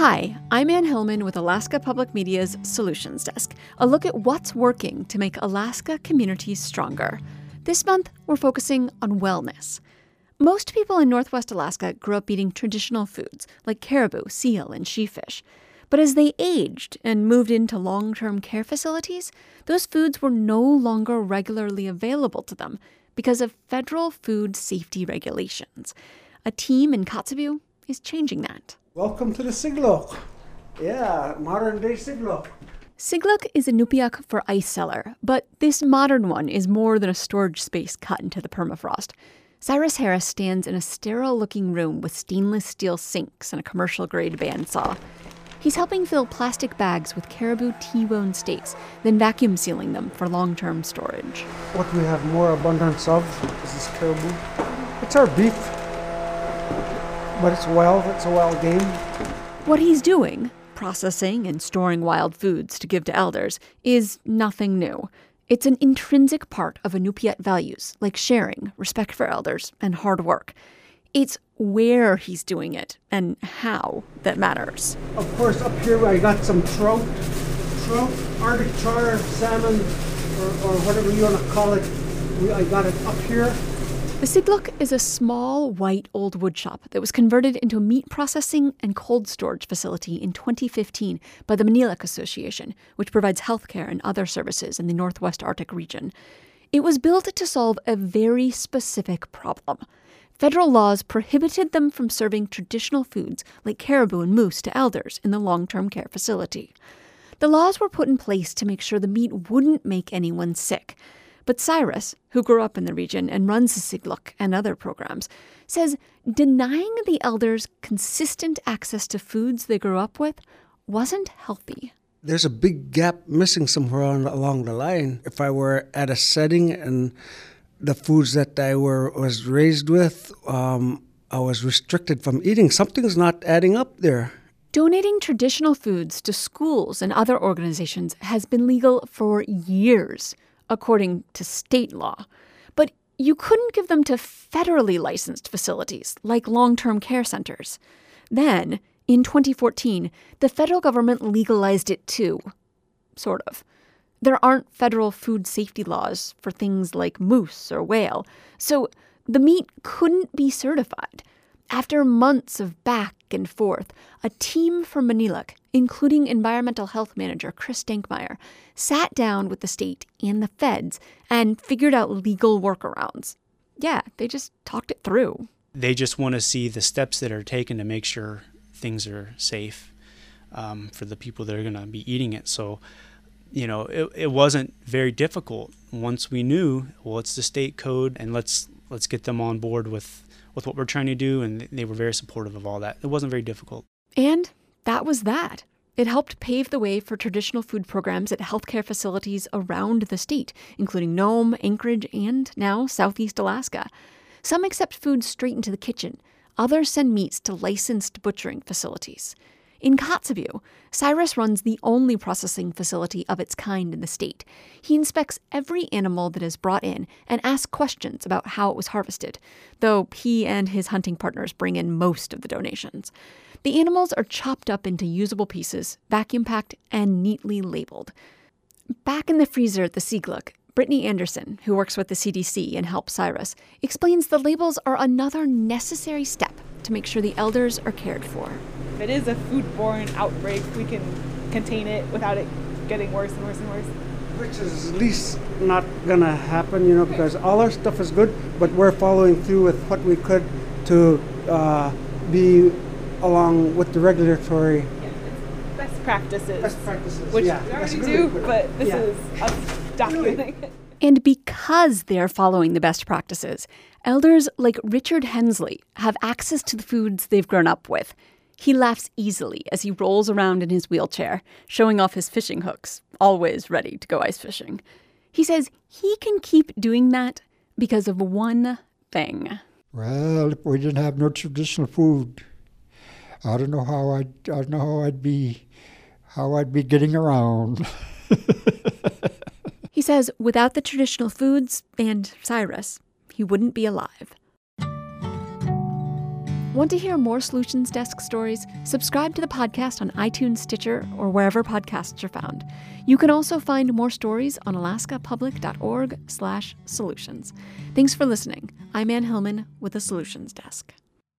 Hi, I'm Ann Hillman with Alaska Public Media's Solutions Desk, a look at what's working to make Alaska communities stronger. This month, we're focusing on wellness. Most people in Northwest Alaska grew up eating traditional foods like caribou, seal, and sheafish. But as they aged and moved into long-term care facilities, those foods were no longer regularly available to them because of federal food safety regulations. A team in Kotzebue is changing that. Welcome to the Siġļuaq. Yeah, modern-day Siġļuaq. Siġļuaq is Inupiaq for ice cellar, but this modern one is more than a storage space cut into the permafrost. Cyrus Harris stands in a sterile-looking room with stainless steel sinks and a commercial-grade bandsaw. He's helping fill plastic bags with caribou T-bone steaks, then vacuum sealing them for long-term storage. What we have more abundance of is this caribou. It's our beef. But it's a wild game. What he's doing, processing and storing wild foods to give to elders, is nothing new. It's an intrinsic part of Inupiaq values, like sharing, respect for elders, and hard work. It's where he's doing it and how that matters. Of course, up here I got some trout, Arctic char, salmon, or whatever you want to call it. I got it up here. The Siġļuaq is a small, white old woodshop that was converted into a meat processing and cold storage facility in 2015 by the Maniilaq Association, which provides healthcare and other services in the Northwest Arctic region. It was built to solve a very specific problem. Federal laws prohibited them from serving traditional foods like caribou and moose to elders in the long-term care facility. The laws were put in place to make sure the meat wouldn't make anyone sick. But Cyrus, who grew up in the region and runs the Siġļuaq and other programs, says denying the elders consistent access to foods they grew up with wasn't healthy. There's a big gap missing somewhere along the line. If I were at a setting and the foods that I was raised with, I was restricted from eating, something's not adding up there. Donating traditional foods to schools and other organizations has been legal for years, according to state law. But you couldn't give them to federally licensed facilities, like long-term care centers. Then, in 2014, the federal government legalized it too. Sort of. There aren't federal food safety laws for things like moose or whale, so the meat couldn't be certified. After months of back and forth, a team from Maniilaq, including environmental health manager Chris Denkmeyer, sat down with the state and the feds and figured out legal workarounds. Yeah, they just talked it through. They just want to see the steps that are taken to make sure things are safe for the people that are going to be eating it. So, you know, it wasn't very difficult. Once we knew, well, it's the state code, and let's get them on board with what we're trying to do, and they were very supportive of all that. It wasn't very difficult. And that was that. It helped pave the way for traditional food programs at healthcare facilities around the state, including Nome, Anchorage, and now Southeast Alaska. Some accept food straight into the kitchen. Others send meats to licensed butchering facilities. In Kotzebue, Cyrus runs the only processing facility of its kind in the state. He inspects every animal that is brought in and asks questions about how it was harvested, though he and his hunting partners bring in most of the donations. The animals are chopped up into usable pieces, vacuum-packed, and neatly labeled. Back in the freezer at the Siġļuaq, Brittany Anderson, who works with the CDC and helps Cyrus, explains the labels are another necessary step to make sure the elders are cared for. If it is a foodborne outbreak, we can contain it without it getting worse and worse and worse. Which is at least not going to happen, you know, because all our stuff is good, but we're following through with what we could to be along with the regulatory. Yeah, best practices. Best practices, which yeah, we already do, but this is us documenting it. And because they're following the best practices, elders like Richard Hensley have access to the foods they've grown up with. He laughs easily as he rolls around in his wheelchair, showing off his fishing hooks, always ready to go ice fishing. He says he can keep doing that because of one thing. Well, if we didn't have no traditional food, I don't know how I'd be getting around. He says without the traditional foods and Cyrus, he wouldn't be alive. Want to hear more Solutions Desk stories? Subscribe to the podcast on iTunes, Stitcher, or wherever podcasts are found. You can also find more stories on alaskapublic.org/solutions. Thanks for listening. I'm Ann Hillman with the Solutions Desk.